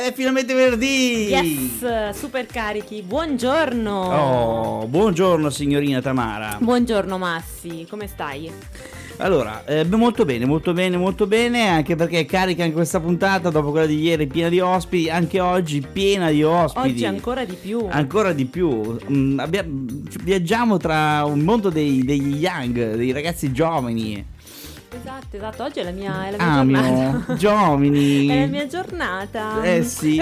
Ed è finalmente venerdì! Yes, super carichi, buongiorno! Oh, buongiorno signorina Tamara! Buongiorno Massi, come stai? Allora, molto bene, anche perché è carica anche questa puntata, dopo quella di ieri piena di ospiti, anche oggi piena di ospiti. Oggi ancora di più. Ancora di più. Viaggiamo tra un mondo degli young, dei ragazzi giovani. Esatto, oggi è la mia giornata. Giovani. È la mia giornata. Eh sì,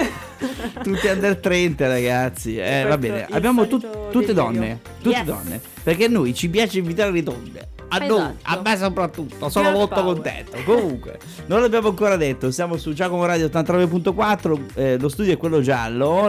tutti under 30 ragazzi. Va bene, abbiamo tutte donne, tutte yes. Donne, perché noi ci piace invitare le donne. A esatto. Noi, a me soprattutto, sono molto contento. Comunque, non l'abbiamo ancora detto, siamo su Giacomo Radio 89.4, lo studio è quello giallo.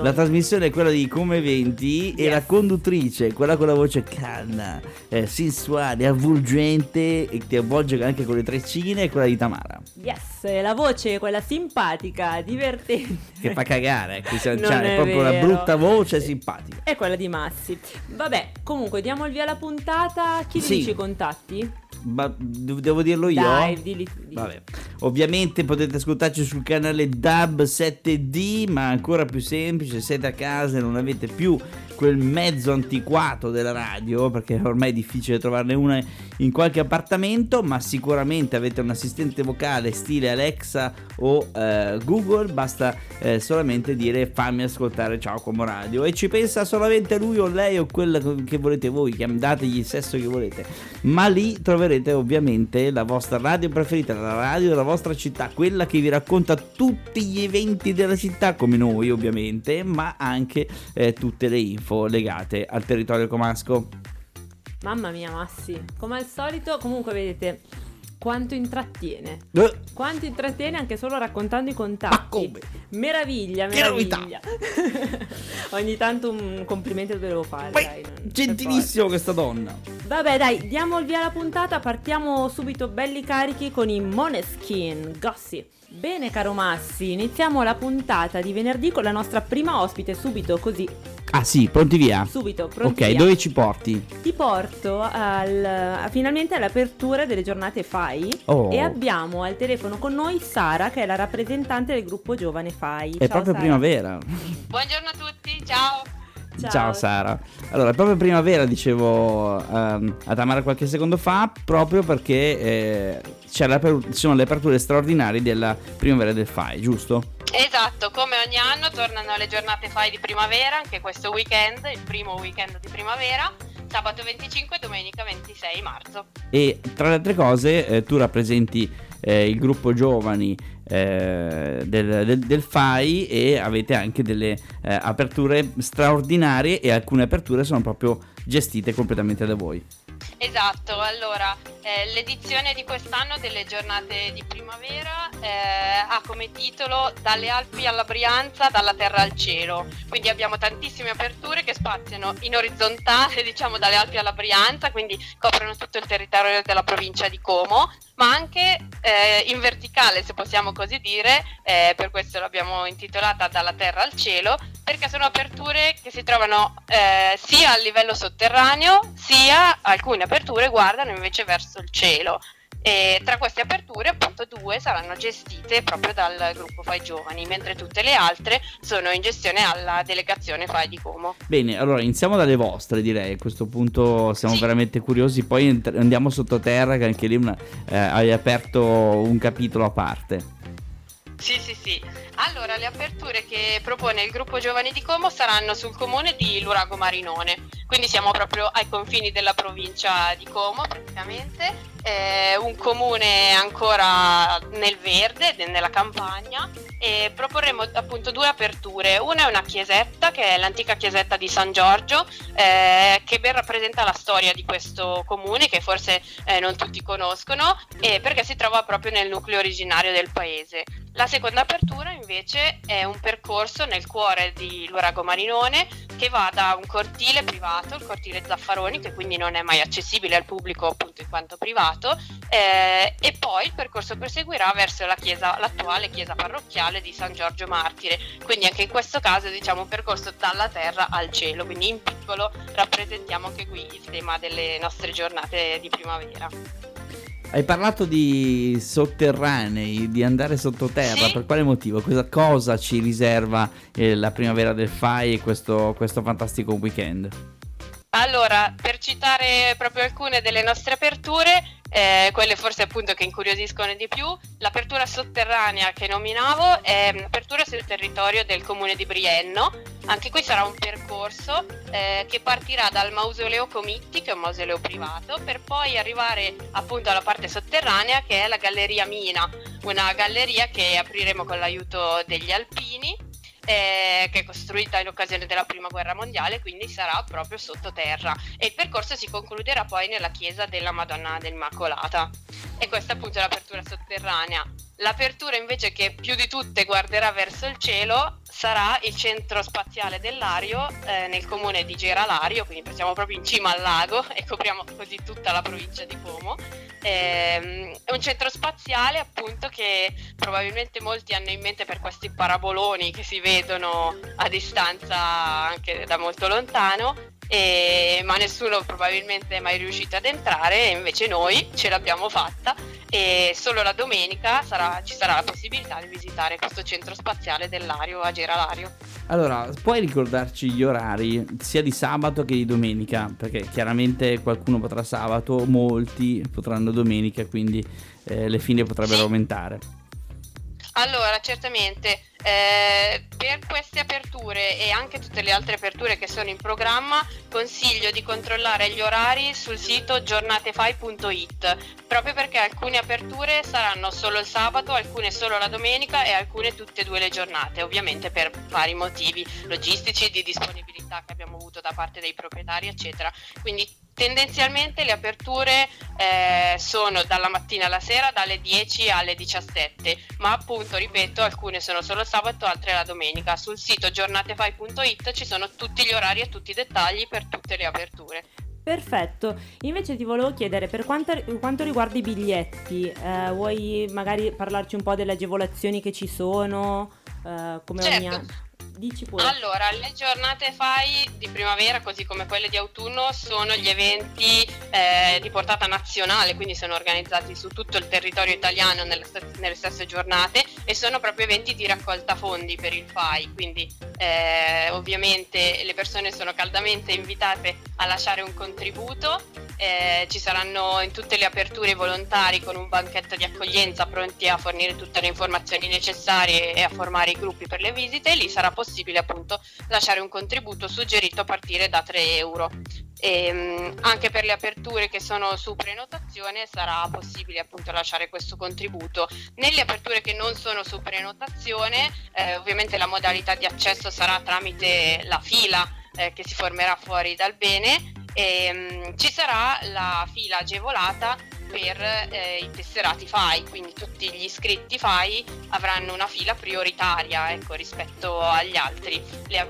La trasmissione è quella di ComoEventi yes. E la conduttrice, quella con la voce canna, sensuale, avvolgente e ti avvolge anche con le treccine, è quella di Tamara. Yes, la voce quella simpatica, divertente. Che fa cagare, è proprio una brutta voce simpatica. È quella di Massi. Vabbè, comunque diamo il via alla puntata. Chi sì. Dice i contatti? Ma devo dirlo io? Dai, dilli. Vabbè. Ovviamente potete ascoltarci sul canale DAB7D, ma ancora più semplice, siete a casa e non avete più quel mezzo antiquato della radio, perché ormai è difficile trovarne una in qualche appartamento, ma sicuramente avete un assistente vocale stile Alexa o Google, basta solamente dire fammi ascoltare Ciao Como Radio e ci pensa solamente lui o lei o quella che volete voi, dategli il sesso che volete, ma lì troverete ovviamente la vostra radio preferita, la radio della vostra città, quella che vi racconta tutti gli eventi della città come noi ovviamente, ma anche tutte le info legate al territorio comasco. Mamma mia Massi, come al solito comunque vedete quanto intrattiene, anche solo raccontando i contatti. Ma come? Meraviglia. Ogni tanto un complimento lo devo fare. Dai, gentilissimo questa donna. Vabbè dai, diamo il via alla puntata, partiamo subito belli carichi con i Måneskin, Gossip. Bene caro Massi, iniziamo la puntata di venerdì con la nostra prima ospite subito così. Ah sì, pronti via? Subito, pronti via. Ok, dove ci porti? Ti porto finalmente all'apertura delle giornate FAI e abbiamo al telefono con noi Sara che è la rappresentante del gruppo giovane FAI. È ciao, proprio Sara. Primavera. Buongiorno a tutti, ciao. Ciao Sara. Allora, proprio primavera dicevo a Tamara qualche secondo fa, proprio perché sono le aperture straordinarie della primavera del FAI, giusto? Esatto, come ogni anno tornano le giornate FAI di primavera, anche questo weekend, il primo weekend di primavera, sabato 25 e domenica 26 marzo. E tra le altre cose tu rappresenti il gruppo giovani del FAI e avete anche delle aperture straordinarie e alcune aperture sono proprio gestite completamente da voi. Esatto, allora l'edizione di quest'anno delle giornate di primavera ha come titolo Dalle Alpi alla Brianza, dalla terra al cielo, quindi abbiamo tantissime aperture che spaziano in orizzontale, diciamo dalle Alpi alla Brianza, quindi coprono tutto il territorio della provincia di Como, ma anche in verticale se possiamo così dire, per questo l'abbiamo intitolata Dalla terra al cielo, perché sono aperture che si trovano sia a livello sotterraneo, sia alcune aperture guardano invece verso il cielo. E tra queste aperture appunto 2 saranno gestite proprio dal gruppo FAI Giovani, mentre tutte le altre sono in gestione alla delegazione FAI di Como. Bene, allora iniziamo dalle vostre direi, a questo punto siamo sì. Veramente curiosi, poi andiamo sottoterra che anche lì hai aperto un capitolo a parte. Sì. Allora, le aperture che propone il gruppo Giovani di Como saranno sul comune di Lurago Marinone, quindi siamo proprio ai confini della provincia di Como praticamente, un comune ancora nel verde, nella campagna, e proporremo appunto 2 aperture, una è una chiesetta che è l'antica chiesetta di San Giorgio, che ben rappresenta la storia di questo comune che forse non tutti conoscono, perché si trova proprio nel nucleo originario del paese. La seconda apertura invece è un percorso nel cuore di Lurago Marinone che va da un cortile privato, il cortile Zaffaroni, che quindi non è mai accessibile al pubblico appunto in quanto privato, e poi il percorso proseguirà verso l'attuale chiesa parrocchiale di San Giorgio Martire, quindi anche in questo caso diciamo un percorso dalla terra al cielo, quindi in piccolo rappresentiamo anche qui il tema delle nostre giornate di primavera. Hai parlato di sotterranei, di andare sottoterra, sì. Per quale motivo? Cosa ci riserva la primavera del FAI e questo fantastico weekend? Allora, per citare proprio alcune delle nostre aperture, quelle forse appunto che incuriosiscono di più, l'apertura sotterranea che nominavo è un'apertura sul territorio del comune di Brienno. Anche qui sarà un percorso che partirà dal mausoleo Comitti, che è un mausoleo privato, per poi arrivare appunto alla parte sotterranea, che è la galleria Mina, una galleria che apriremo con l'aiuto degli alpini, che è costruita in occasione della prima guerra mondiale, quindi sarà proprio sottoterra, e il percorso si concluderà poi nella chiesa della Madonna dell'Immacolata. E questa appunto è l'apertura sotterranea. L'apertura invece che più di tutte guarderà verso il cielo sarà il centro spaziale del Lario, nel comune di Gera Lario, quindi siamo proprio in cima al lago e copriamo così tutta la provincia di Como. È un centro spaziale appunto che probabilmente molti hanno in mente per questi paraboloni che si vedono a distanza anche da molto lontano, ma nessuno probabilmente è mai riuscito ad entrare, e invece noi ce l'abbiamo fatta, e solo la domenica ci sarà la possibilità di visitare questo centro spaziale dell'Ario a Gera Lario. Allora, puoi ricordarci gli orari sia di sabato che di domenica? Perché chiaramente qualcuno potrà sabato, molti potranno domenica, quindi le file potrebbero aumentare. Allora, certamente, per queste aperture e anche tutte le altre aperture che sono in programma consiglio di controllare gli orari sul sito giornatefai.it, proprio perché alcune aperture saranno solo il sabato, alcune solo la domenica e alcune tutte e due le giornate, ovviamente per vari motivi logistici, di disponibilità che abbiamo avuto da parte dei proprietari, eccetera. Quindi tendenzialmente le aperture sono dalla mattina alla sera, dalle 10 alle 17, ma appunto, ripeto, alcune sono solo sabato, altre la domenica. Sul sito giornatefai.it ci sono tutti gli orari e tutti i dettagli per tutte le aperture. Perfetto, invece ti volevo chiedere, per quanto riguarda i biglietti, vuoi magari parlarci un po' delle agevolazioni che ci sono? Come certo. Dici pure. Allora, le giornate FAI di primavera, così come quelle di autunno, sono gli eventi di portata nazionale, quindi sono organizzati su tutto il territorio italiano nelle stesse giornate, e sono proprio eventi di raccolta fondi per il FAI, quindi ovviamente le persone sono caldamente invitate a lasciare un contributo. Ci saranno in tutte le aperture volontari con un banchetto di accoglienza pronti a fornire tutte le informazioni necessarie e a formare i gruppi per le visite, e lì sarà possibile appunto lasciare un contributo suggerito a partire da €3. Anche per le aperture che sono su prenotazione sarà possibile appunto lasciare questo contributo. Nelle aperture che non sono su prenotazione ovviamente la modalità di accesso sarà tramite la fila che si formerà fuori dal bene. Ci sarà la fila agevolata per i tesserati FAI, quindi tutti gli iscritti FAI avranno una fila prioritaria, ecco, rispetto agli altri.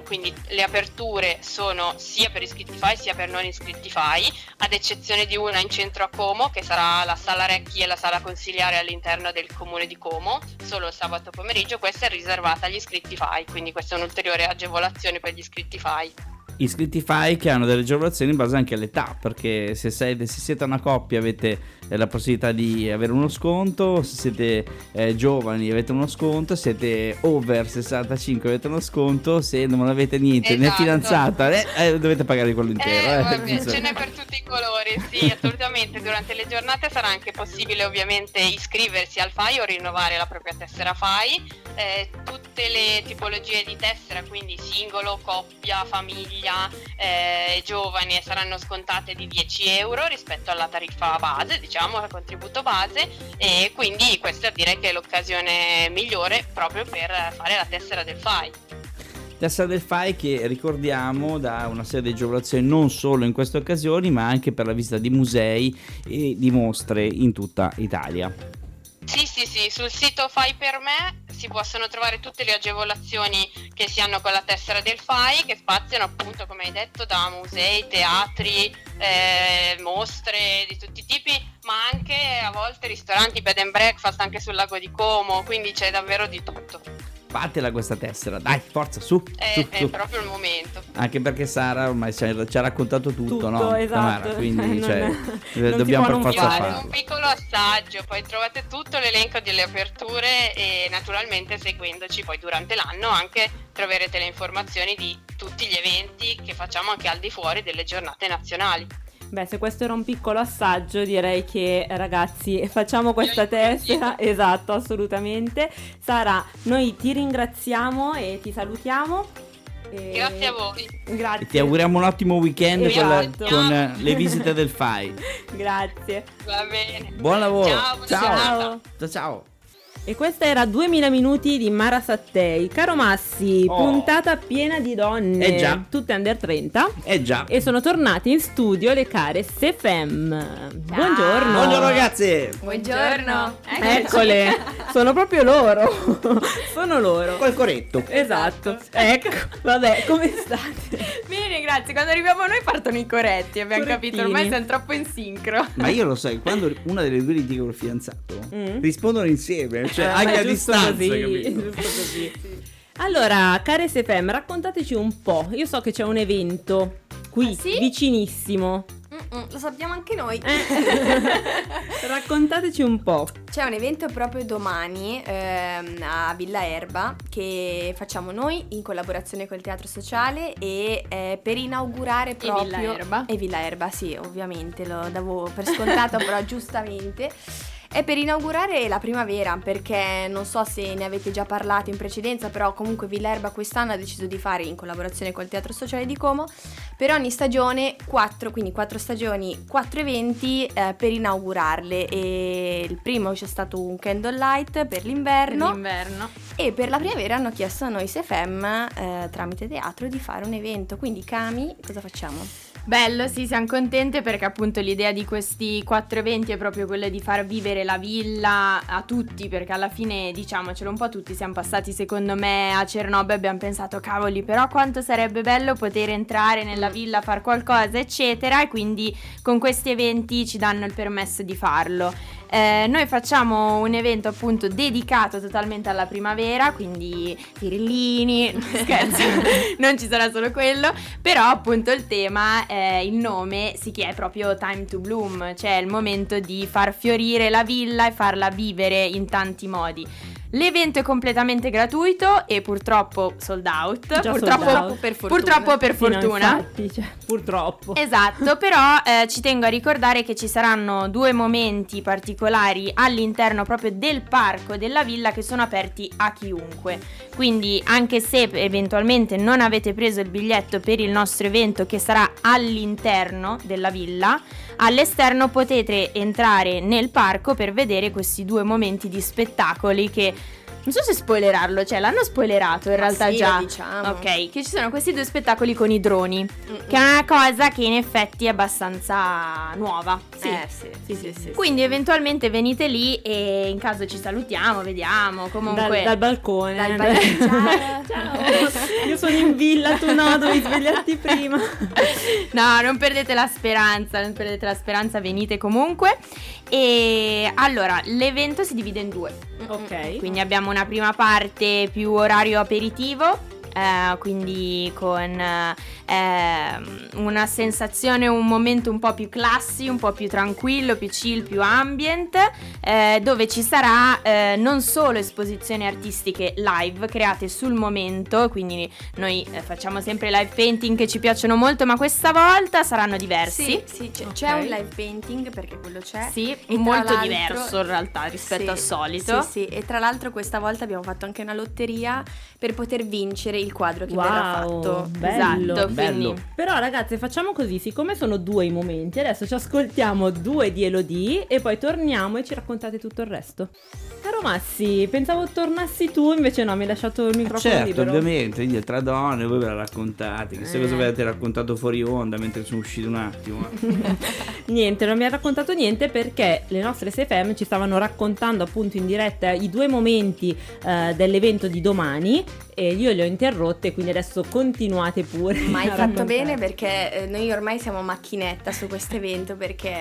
Quindi le aperture sono sia per iscritti FAI sia per non iscritti FAI, ad eccezione di una in centro a Como, che sarà la sala Recchi e la sala consiliare all'interno del comune di Como, solo il sabato pomeriggio. Questa è riservata agli iscritti FAI, quindi questa è un'ulteriore agevolazione per gli iscritti FAI. Iscritti FAI che hanno delle agevolazioni in base anche all'età, perché se siete una coppia avete la possibilità di avere uno sconto, se siete giovani avete uno sconto, se siete over 65 avete uno sconto, se non avete niente, esatto, né fidanzata dovete pagare quello intero. Ce n'è per tutti i colori, sì, assolutamente. Durante le giornate sarà anche possibile ovviamente iscriversi al FAI o rinnovare la propria tessera FAI, tutte le tipologie di tessera, quindi singolo, coppia, famiglia e giovani, saranno scontate di €10 rispetto alla tariffa base, diciamo, al contributo base, e quindi questa direi che è l'occasione migliore proprio per fare la tessera del FAI. Tessera del FAI che, ricordiamo, dà una serie di agevolazioni non solo in queste occasioni ma anche per la visita di musei e di mostre in tutta Italia. Sì, sul sito FAI per me si possono trovare tutte le agevolazioni che si hanno con la tessera del FAI, che spaziano appunto, come hai detto, da musei, teatri, mostre di tutti i tipi, ma anche a volte ristoranti, bed and breakfast anche sul lago di Como, quindi c'è davvero di tutto. fatela questa tessera, dai, forza, su, su. È proprio il momento, anche perché Sara ormai ci ha raccontato tutto, no? Esatto. Tamara, quindi non dobbiamo per forza farlo. Un piccolo assaggio, poi trovate tutto l'elenco delle aperture e naturalmente seguendoci poi durante l'anno anche troverete le informazioni di tutti gli eventi che facciamo anche al di fuori delle giornate nazionali. Beh, se questo era un piccolo assaggio, direi che ragazzi facciamo questa tessera. Esatto, assolutamente. Sara, noi ti ringraziamo e ti salutiamo. Grazie a voi. Grazie. Ti auguriamo un ottimo weekend con le visite del FAI. Grazie. Va bene. Buon lavoro. Ciao. E questa era 2000 minuti di Mara Sattei. Caro Massi, puntata piena di donne. Eh già. Tutte under 30. Eh già. E sono tornate in studio le care Se Femm. Buongiorno. Buongiorno ragazze. Buongiorno. Eccole. Sono proprio loro. Sono loro. Col coretto. Esatto. Ecco. Vabbè, come state? Bene, grazie. Quando arriviamo noi partono i coretti. Abbiamo capito, ormai siamo troppo in sincro. Ma io lo sai, quando una delle due litiga col fidanzato, rispondono insieme. Cioè, anche a distanza, così. Allora, care Se Femm, raccontateci un po'. Io so che c'è un evento qui, vicinissimo. Lo sappiamo anche noi. Raccontateci un po'. C'è un evento proprio domani a Villa Erba che facciamo noi in collaborazione col Teatro Sociale e per inaugurare proprio Villa Erba, sì, ovviamente lo davo per scontato, però giustamente. È per inaugurare la primavera, perché non so se ne avete già parlato in precedenza, però comunque Villa Erba quest'anno ha deciso di fare, in collaborazione col Teatro Sociale di Como, per ogni stagione 4, quindi 4 stagioni, 4 eventi per inaugurarle. E il primo c'è stato un candlelight per l'inverno e per la primavera hanno chiesto a noi Se Femm tramite teatro di fare un evento. Quindi Cami, cosa facciamo? Bello, sì, siamo contente perché appunto l'idea di questi 4 eventi è proprio quella di far vivere la villa a tutti, perché alla fine, diciamocelo un po' tutti, siamo passati secondo me a Cernobbio e abbiamo pensato cavoli, però quanto sarebbe bello poter entrare nella villa, far qualcosa eccetera, e quindi con questi eventi ci danno il permesso di farlo. Noi facciamo un evento appunto dedicato totalmente alla primavera, quindi tirillini, scherzo, non ci sarà solo quello, però appunto il tema, il nome è proprio Time to Bloom, cioè il momento di far fiorire la villa e farla vivere in tanti modi. L'evento è completamente gratuito e purtroppo sold out. Purtroppo per fortuna. No, infatti, purtroppo. Esatto, però ci tengo a ricordare che ci saranno 2 momenti particolari all'interno proprio del parco della villa che sono aperti a chiunque. Quindi anche se eventualmente non avete preso il biglietto per il nostro evento che sarà all'interno della villa, all'esterno potete entrare nel parco per vedere questi 2 momenti di spettacoli che non so se spoilerarlo, l'hanno spoilerato in realtà già. Diciamo. Ok, che ci sono questi 2 spettacoli con i droni, che è una cosa che in effetti è abbastanza nuova. Sì. Quindi eventualmente venite lì e in caso ci salutiamo, vediamo, comunque dal balcone. Ciao. Io sono in villa, tu no, dovevi svegliarti prima. No, non perdete la speranza, venite comunque. E allora, l'evento si divide in 2. Ok. Quindi abbiamo una prima parte più orario aperitivo, quindi con una sensazione, un momento un po' più classy, un po' più tranquillo, più chill, più ambient, dove ci sarà non solo esposizioni artistiche live create sul momento, quindi noi facciamo sempre live painting che ci piacciono molto, ma questa volta saranno diversi. Sì, c'è un live painting perché quello c'è. Sì, e molto diverso in realtà rispetto al solito. Sì, e tra l'altro questa volta abbiamo fatto anche una lotteria per poter vincere il quadro che verrà fatto. Bello, esatto, bello. Quindi. Però ragazze, facciamo così, siccome sono 2 i momenti, adesso ci ascoltiamo 2 di Elodie e poi torniamo e ci raccontate tutto il resto. Caro Massi, pensavo tornassi tu, invece no, mi hai lasciato il microfono libero. Ovviamente, quindi tra donne voi ve la raccontate, chissà cosa avete raccontato fuori onda mentre sono uscito un attimo. Niente, non mi ha raccontato niente perché le nostre Se Femm ci stavano raccontando appunto in diretta i 2 momenti dell'evento di domani e io li ho interrotti interrotte, quindi adesso continuate pure. Ma hai fatto bene, perché noi ormai siamo macchinetta su questo evento, perché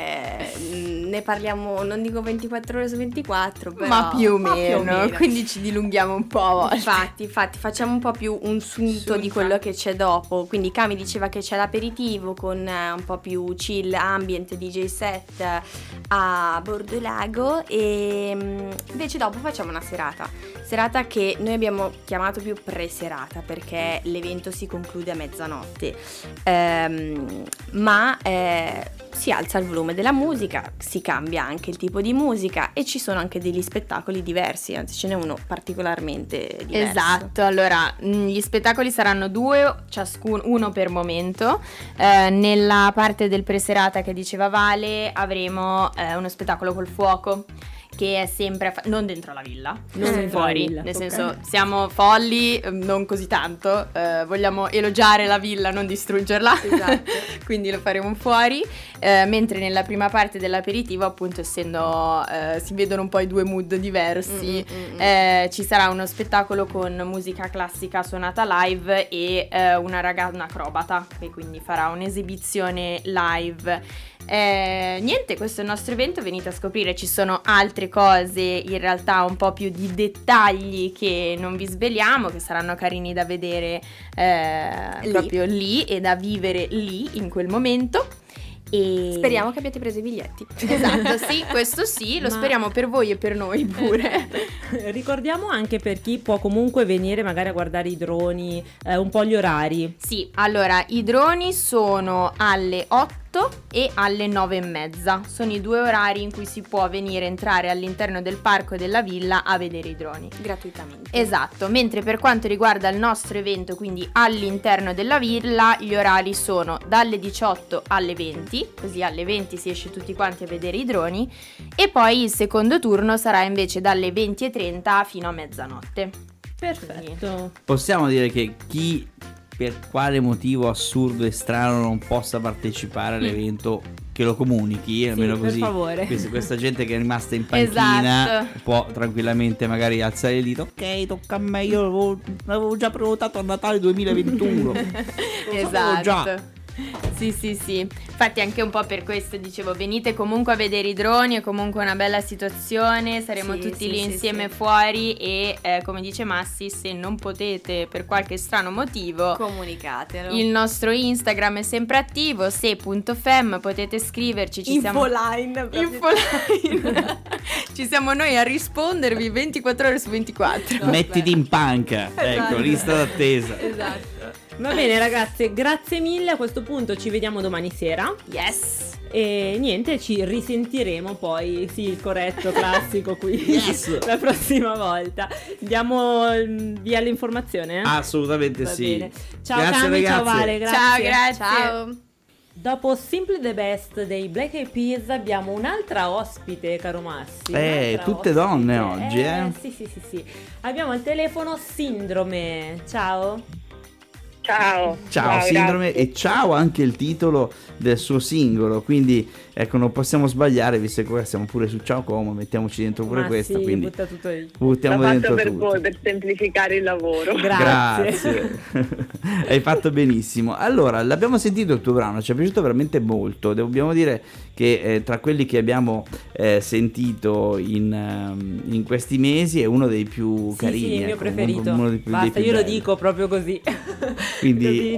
ne parliamo, non dico 24 ore su 24, però ma più o meno, quindi ci dilunghiamo un po' a volte. Infatti facciamo un po' più un sunto di quello che c'è dopo. Quindi Cami diceva che c'è l'aperitivo con un po' più chill, ambient, DJ set a bordo lago, e invece dopo facciamo una serata che noi abbiamo chiamato più pre-serata, perché l'evento si conclude a mezzanotte, si alza il volume della musica, si cambia anche il tipo di musica e ci sono anche degli spettacoli diversi, anzi ce n'è uno particolarmente diverso. Esatto, allora gli spettacoli saranno due ciascuno, uno per momento. Nella parte del preserata che diceva Vale avremo uno spettacolo col fuoco, che è sempre non dentro la villa, non fuori, villa, nel senso siamo folli, non così tanto, vogliamo elogiare la villa, non distruggerla, esatto. Quindi lo faremo fuori, mentre nella prima parte dell'aperitivo, appunto, essendo si vedono un po' i due mood diversi, ci sarà uno spettacolo con musica classica suonata live e una ragazza, una acrobata, che quindi farà un'esibizione live. Niente, questo è il nostro evento, venite a scoprire. Ci sono altre cose, in realtà un po' più di dettagli che non vi sveliamo, che saranno carini da vedere lì. Proprio lì e da vivere lì in quel momento. E speriamo che abbiate preso i biglietti. Esatto, sì, questo sì, lo speriamo per voi e per noi pure. Ricordiamo anche per chi può comunque venire magari a guardare i droni, un po' gli orari. Sì, allora i droni sono alle 8 e alle 9:30, sono i due orari in cui si può venire, entrare all'interno del parco e della villa a vedere i droni gratuitamente. Esatto, mentre per quanto riguarda il nostro evento, quindi all'interno della villa, gli orari sono dalle 18 alle 20, così alle 20 si esce tutti quanti a vedere i droni, e poi il secondo turno sarà invece dalle 20:30 fino a mezzanotte. Perfetto. Quindi possiamo dire che chi per quale motivo assurdo e strano non possa partecipare all'evento, che lo comunichi, sì, almeno così, per favore. Questa gente che è rimasta in panchina, esatto, può tranquillamente magari alzare il dito. Ok, tocca a me, io l'avevo già prenotato a Natale 2021. Esatto, già. Sì, infatti anche un po' per questo dicevo, venite comunque a vedere i droni, è comunque una bella situazione, saremo tutti lì insieme fuori e come dice Massi, se non potete per qualche strano motivo, comunicatelo. Il nostro Instagram è sempre attivo, se.fem, potete scriverci, ci siamo line. Ci siamo noi a rispondervi 24 ore su 24. Mettiti in panca, esatto. Ecco, lista d'attesa. Esatto. Va bene ragazze, grazie mille, a questo punto ci vediamo domani sera. Yes! E niente, ci risentiremo poi, sì, il corretto classico qui, yes, la prossima volta. Diamo via l'informazione? Assolutamente. Va sì. Bene. Ciao Cami, ciao Vale, grazie. Ciao, grazie. Ciao. Dopo Simply the Best dei Black Eyed Peas abbiamo un'altra ospite, caro Massi. Tutte ospite. Donne oggi, eh? Sì. Abbiamo al telefono Sindrome. Ciao. Ciao Sindrome, grazie. E ciao anche il titolo del suo singolo, quindi ecco, non possiamo sbagliare, visto che siamo pure su Ciao Como, mettiamoci dentro pure questa, quindi butta tutto lì. Buttiamo dentro tutto. L'ho fatto per voi, per semplificare il lavoro. Grazie. Hai fatto benissimo. Allora, l'abbiamo sentito il tuo brano, ci è piaciuto veramente molto. Dobbiamo dire che tra quelli che abbiamo sentito in questi mesi è uno dei più carini. Sì, il mio preferito. Basta, io lo dico proprio così. Quindi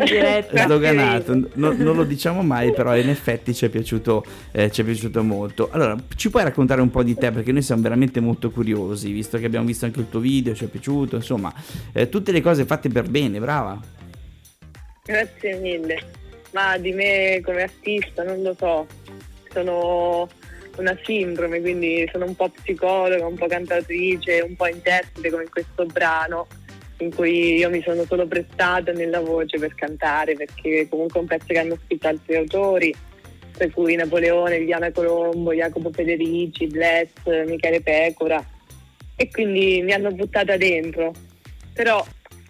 sdoganato, non lo diciamo mai, però in effetti ci è piaciuto molto. Allora, ci puoi raccontare un po' di te, perché noi siamo veramente molto curiosi, visto che abbiamo visto anche il tuo video, ci è piaciuto, insomma, tutte le cose fatte per bene, brava. Grazie mille. Ma di me come artista non lo so, sono una sindrome, quindi sono un po' psicologa, un po' cantatrice, un po' interprete, come in questo brano in cui io mi sono solo prestata nella voce per cantare, perché comunque è un pezzo che hanno scritto altri autori, per cui Napoleone, Viviana Colombo, Jacopo Federici, Bles, Michele Pecora, e quindi mi hanno buttata dentro, però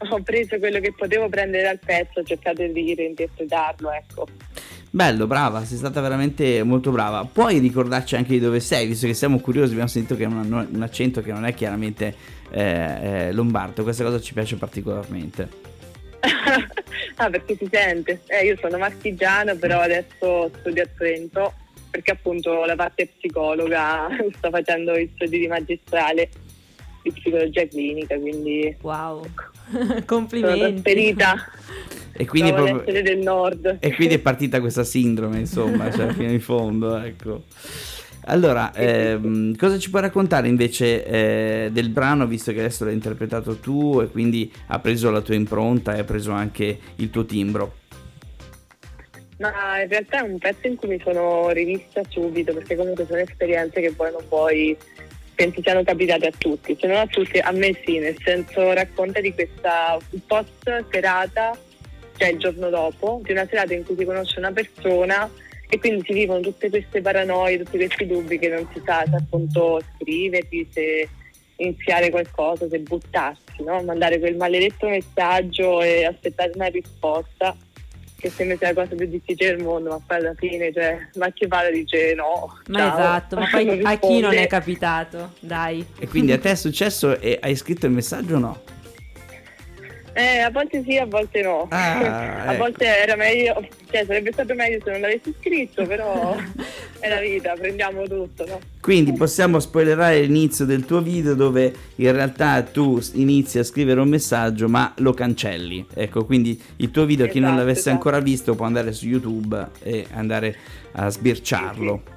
ho preso quello che potevo prendere dal pezzo, ho cercato di reinterpretarlo, ecco. Bello, brava, sei stata veramente molto brava. Puoi ricordarci anche di dove sei, visto che siamo curiosi, abbiamo sentito che è un accento che non è chiaramente lombardo, questa cosa ci piace particolarmente. Ah, perché si sente. Io sono marchigiana, però adesso studio a Trento, perché appunto la parte psicologa, sto facendo gli studi di magistrale di psicologia clinica, quindi wow, ecco. Complimenti. Sono trasferita. E quindi proprio... del nord. E quindi è partita questa sindrome, insomma, cioè fino in fondo, ecco. Allora, cosa ci puoi raccontare invece del brano, visto che adesso l'hai interpretato tu e quindi ha preso la tua impronta e ha preso anche il tuo timbro? Ma in realtà è un pezzo in cui mi sono rivista subito, perché comunque sono esperienze che poi non puoi, penso siano capitate a tutti, se non a tutti, a me sì, nel senso racconta di questa post serata, cioè il giorno dopo, di una serata in cui si conosce una persona e quindi si vivono tutte queste paranoie, tutti questi dubbi che non si sa se appunto scriverti, se iniziare qualcosa, se buttarsi, no? Mandare quel maledetto messaggio e aspettare una risposta, che sembra sia la cosa più difficile del mondo, ma poi alla fine, cioè, ma chi parla dice no, ma ciao, esatto, ma poi a chi non è capitato, dai. E quindi a te è successo e hai scritto il messaggio o no? A volte sì, a volte no. A volte era meglio, cioè sarebbe stato meglio se non l'avessi scritto, però è la vita, prendiamo tutto, no? Quindi possiamo spoilerare l'inizio del tuo video, dove in realtà tu inizi a scrivere un messaggio ma lo cancelli. Ecco, quindi il tuo video, esatto, chi non l'avesse ancora visto può andare su YouTube e andare a sbirciarlo. Sì, sì.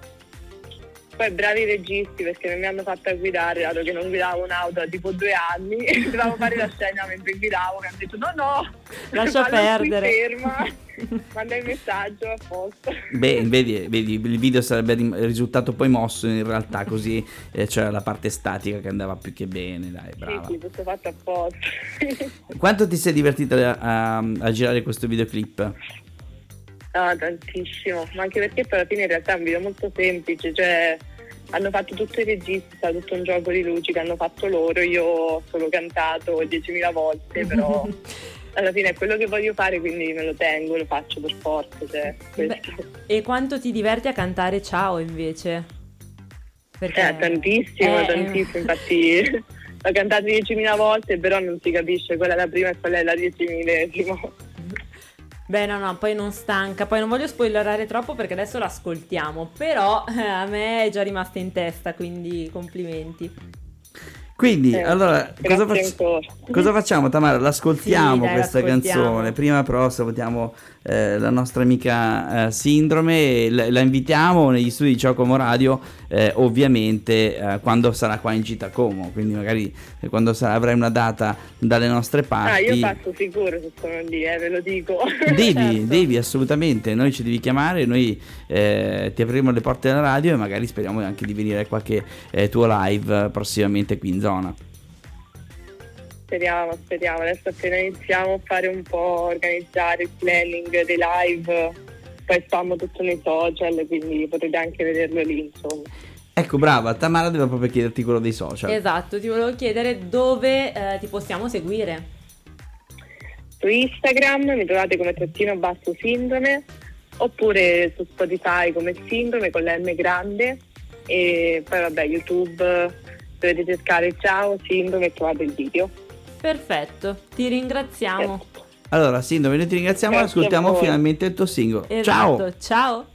Poi bravi registi, perché non mi hanno fatta guidare, dato che non guidavo un'auto da tipo 2 anni e dovevamo fare la scena mentre guidavo, che hanno detto no, lascia perdere, ferma, manda il messaggio a posto. Beh, vedi, il video sarebbe risultato poi mosso in realtà, così c'era la parte statica che andava più che bene, dai, brava. Sì, tutto fatto apposta. Quanto ti sei divertita a girare questo videoclip? No, tantissimo, ma anche perché poi alla fine in realtà è un video molto semplice, cioè hanno fatto tutto i registi, è tutto un gioco di luci che hanno fatto loro, io ho solo cantato 10.000 volte, però alla fine è quello che voglio fare, quindi me lo tengo, lo faccio per forza, cioè. Beh, e quanto ti diverti a cantare Ciao invece? Perché... Tantissimo, infatti l'ho cantato 10.000 volte, però non si capisce qual è la prima e qual è la 10.000esima. Beh, no, poi non stanca, poi non voglio spoilerare troppo perché adesso l'ascoltiamo, però a me è già rimasta in testa, quindi complimenti. Quindi, allora, cosa facciamo, Tamara? L'ascoltiamo, sì, dai, questa canzone, prima però salutiamo la nostra amica Sindrome, la invitiamo negli studi di Ciao Como Radio, ovviamente quando sarà qua in città Como, quindi magari quando avrai una data dalle nostre parti. Io faccio sicuro se sono lì, ve lo dico. Devi, certo. Devi assolutamente, noi ci devi chiamare, noi ti apriremo le porte della radio e magari speriamo anche di venire a qualche tuo live prossimamente qui in zona. Speriamo, adesso appena iniziamo a fare un po', organizzare il planning dei live, poi spammo tutto nei social, quindi potete anche vederlo lì, insomma. Ecco, brava, Tamara deve proprio chiederti quello dei social. Esatto, ti volevo chiedere dove ti possiamo seguire. Su Instagram mi trovate come _sindrome, oppure su Spotify come Sindrome con la M grande, e poi vabbè YouTube dovete cercare Ciao Sindrome e trovate il video. Perfetto, ti ringraziamo. Perfetto. Allora Sindrome, noi ti ringraziamo, grazie, ascoltiamo finalmente il tuo singolo. Esatto. Ciao,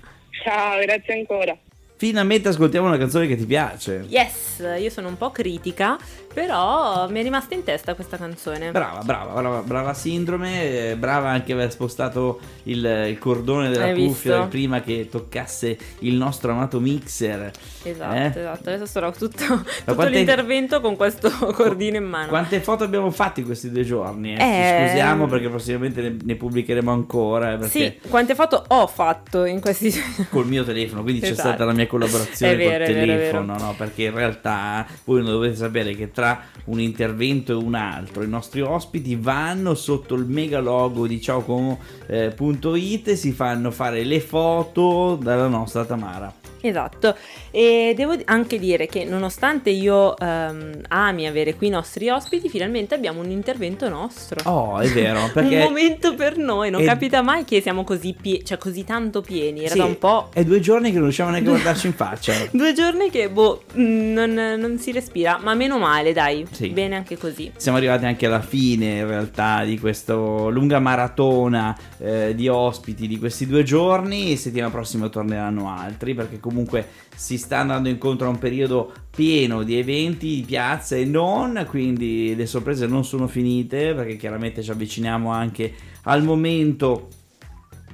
grazie ancora. Finalmente ascoltiamo una canzone che ti piace. Yes, io sono un po' critica, però mi è rimasta in testa questa canzone. Brava Sindrome, brava anche aver spostato il cordone della cuffia prima che toccasse il nostro amato mixer. Esatto, adesso sarò tutto l'intervento con questo cordino in mano. Quante foto abbiamo fatto in questi 2 giorni? Ci scusiamo perché prossimamente ne pubblicheremo ancora. Sì, quante foto ho fatto in questi... Col mio telefono, quindi esatto. C'è stata la mia collaborazione col telefono. No? Perché in realtà voi non dovete sapere che tra un intervento e un altro i nostri ospiti vanno sotto il mega logo di ciaocomo.it e si fanno fare le foto dalla nostra Tamara. Esatto, e devo anche dire che nonostante io ami avere qui i nostri ospiti, finalmente abbiamo un intervento nostro. Oh, è vero, perché un momento per noi, non capita mai che siamo così così tanto pieni, era sì, da un po'. È 2 giorni che non riusciamo neanche a guardarci in faccia. 2 giorni che non si respira, ma meno male, dai, sì, bene anche così. Siamo arrivati anche alla fine in realtà di questa lunga maratona di ospiti di questi 2 giorni, e settimana prossima torneranno altri, perché comunque si sta andando incontro a un periodo pieno di eventi, di piazze e non, quindi le sorprese non sono finite, perché chiaramente ci avviciniamo anche al momento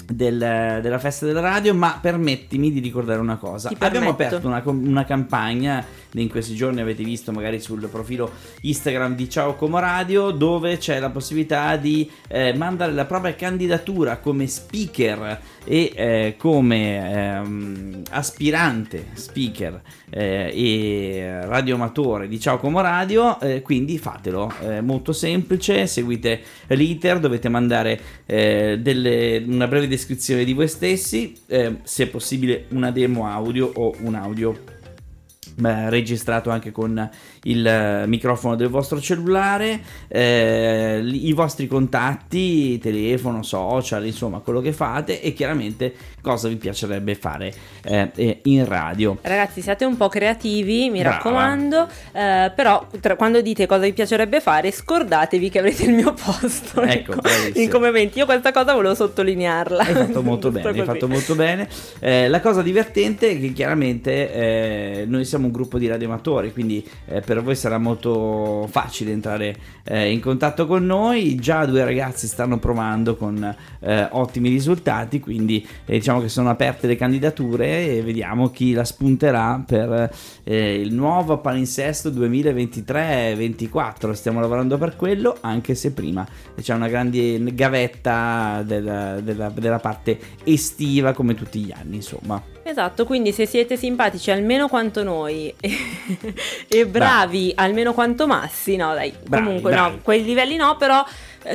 della festa della radio. Ma permettimi di ricordare una cosa. Abbiamo aperto una campagna, in questi giorni avete visto magari sul profilo Instagram di Ciao Como Radio, dove c'è la possibilità di mandare la propria candidatura come speaker e come aspirante speaker e radioamatore di Ciao Como Radio, quindi fatelo, è molto semplice, seguite l'iter, dovete mandare una breve descrizione di voi stessi, se possibile una demo audio o un audio registrato anche con il microfono del vostro cellulare, i vostri contatti, telefono, social, insomma quello che fate e chiaramente cosa vi piacerebbe fare in radio. Ragazzi, siate un po' creativi, mi raccomando, però quando dite cosa vi piacerebbe fare, scordatevi che avrete il mio posto, ecco, in ComoEventi. Io questa cosa volevo sottolinearla. Hai fatto molto bene, hai fatto molto bene. La cosa divertente è che chiaramente noi siamo un gruppo di radioamatori, quindi per voi sarà molto facile entrare in contatto con noi. Già 2 ragazzi stanno provando con ottimi risultati, quindi diciamo che sono aperte le candidature e vediamo chi la spunterà per il nuovo palinsesto 2023-24. Stiamo lavorando per quello, anche se prima c'è una grande gavetta della parte estiva, come tutti gli anni, insomma. Esatto, quindi se siete simpatici almeno quanto noi e bravi almeno quanto Massi, no dai, bravi, comunque bravi. No, quei livelli no, però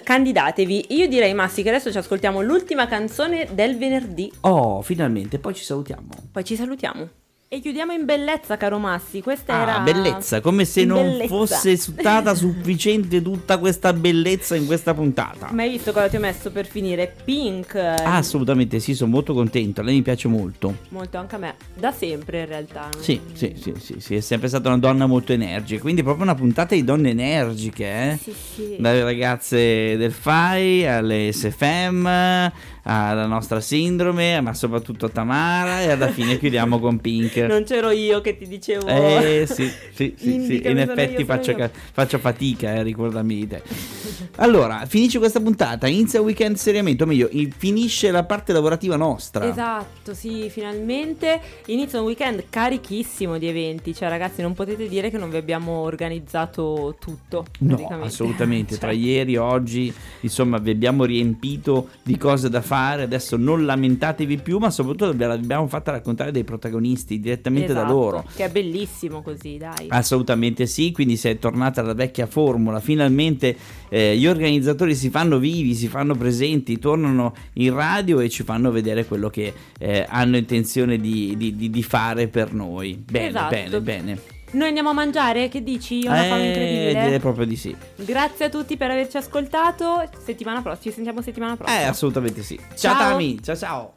candidatevi. Io direi, Massi, che adesso ci ascoltiamo l'ultima canzone del venerdì. Oh, finalmente, poi ci salutiamo. Poi ci salutiamo. E chiudiamo in bellezza, caro Massi, questa era... bellezza, come se non fosse stata sufficiente tutta questa bellezza in questa puntata. Ma hai visto cosa ti ho messo per finire? Pink! Ah, assolutamente sì, sono molto contento, lei mi piace molto. Molto, anche a me, da sempre in realtà. Sì, sì, sì, sì, sì, è sempre stata una donna molto energica, quindi proprio una puntata di donne energiche, eh? Sì, sì. Dalle ragazze del FAI alle Se Femm, alla nostra Sindrome, ma soprattutto a Tamara, e alla fine chiudiamo con Pink. Non c'ero io che ti dicevo. Sì, sì, sì, sì. In effetti faccio fatica a ricordarmi te. Allora, finisce questa puntata, inizia il weekend seriamente, o meglio, finisce la parte lavorativa nostra. Esatto, sì, finalmente inizia un weekend carichissimo di eventi, cioè ragazzi non potete dire che non vi abbiamo organizzato tutto. No, assolutamente, cioè, tra ieri e oggi, insomma, vi abbiamo riempito di cose da fare. Adesso non lamentatevi più, ma soprattutto l'abbiamo fatta raccontare dei protagonisti direttamente, esatto, da loro, che è bellissimo così, dai. Assolutamente sì, quindi se è tornata la vecchia formula, finalmente gli organizzatori si fanno vivi, si fanno presenti, tornano in radio e ci fanno vedere quello che hanno intenzione di fare per noi. Bene, esatto, bene, bene. Noi andiamo a mangiare, che dici? Una fame incredibile. Direi proprio di sì. Grazie a tutti per averci ascoltato. Settimana prossima, ci sentiamo settimana prossima. Assolutamente sì. Ciao Tami, ciao ciao.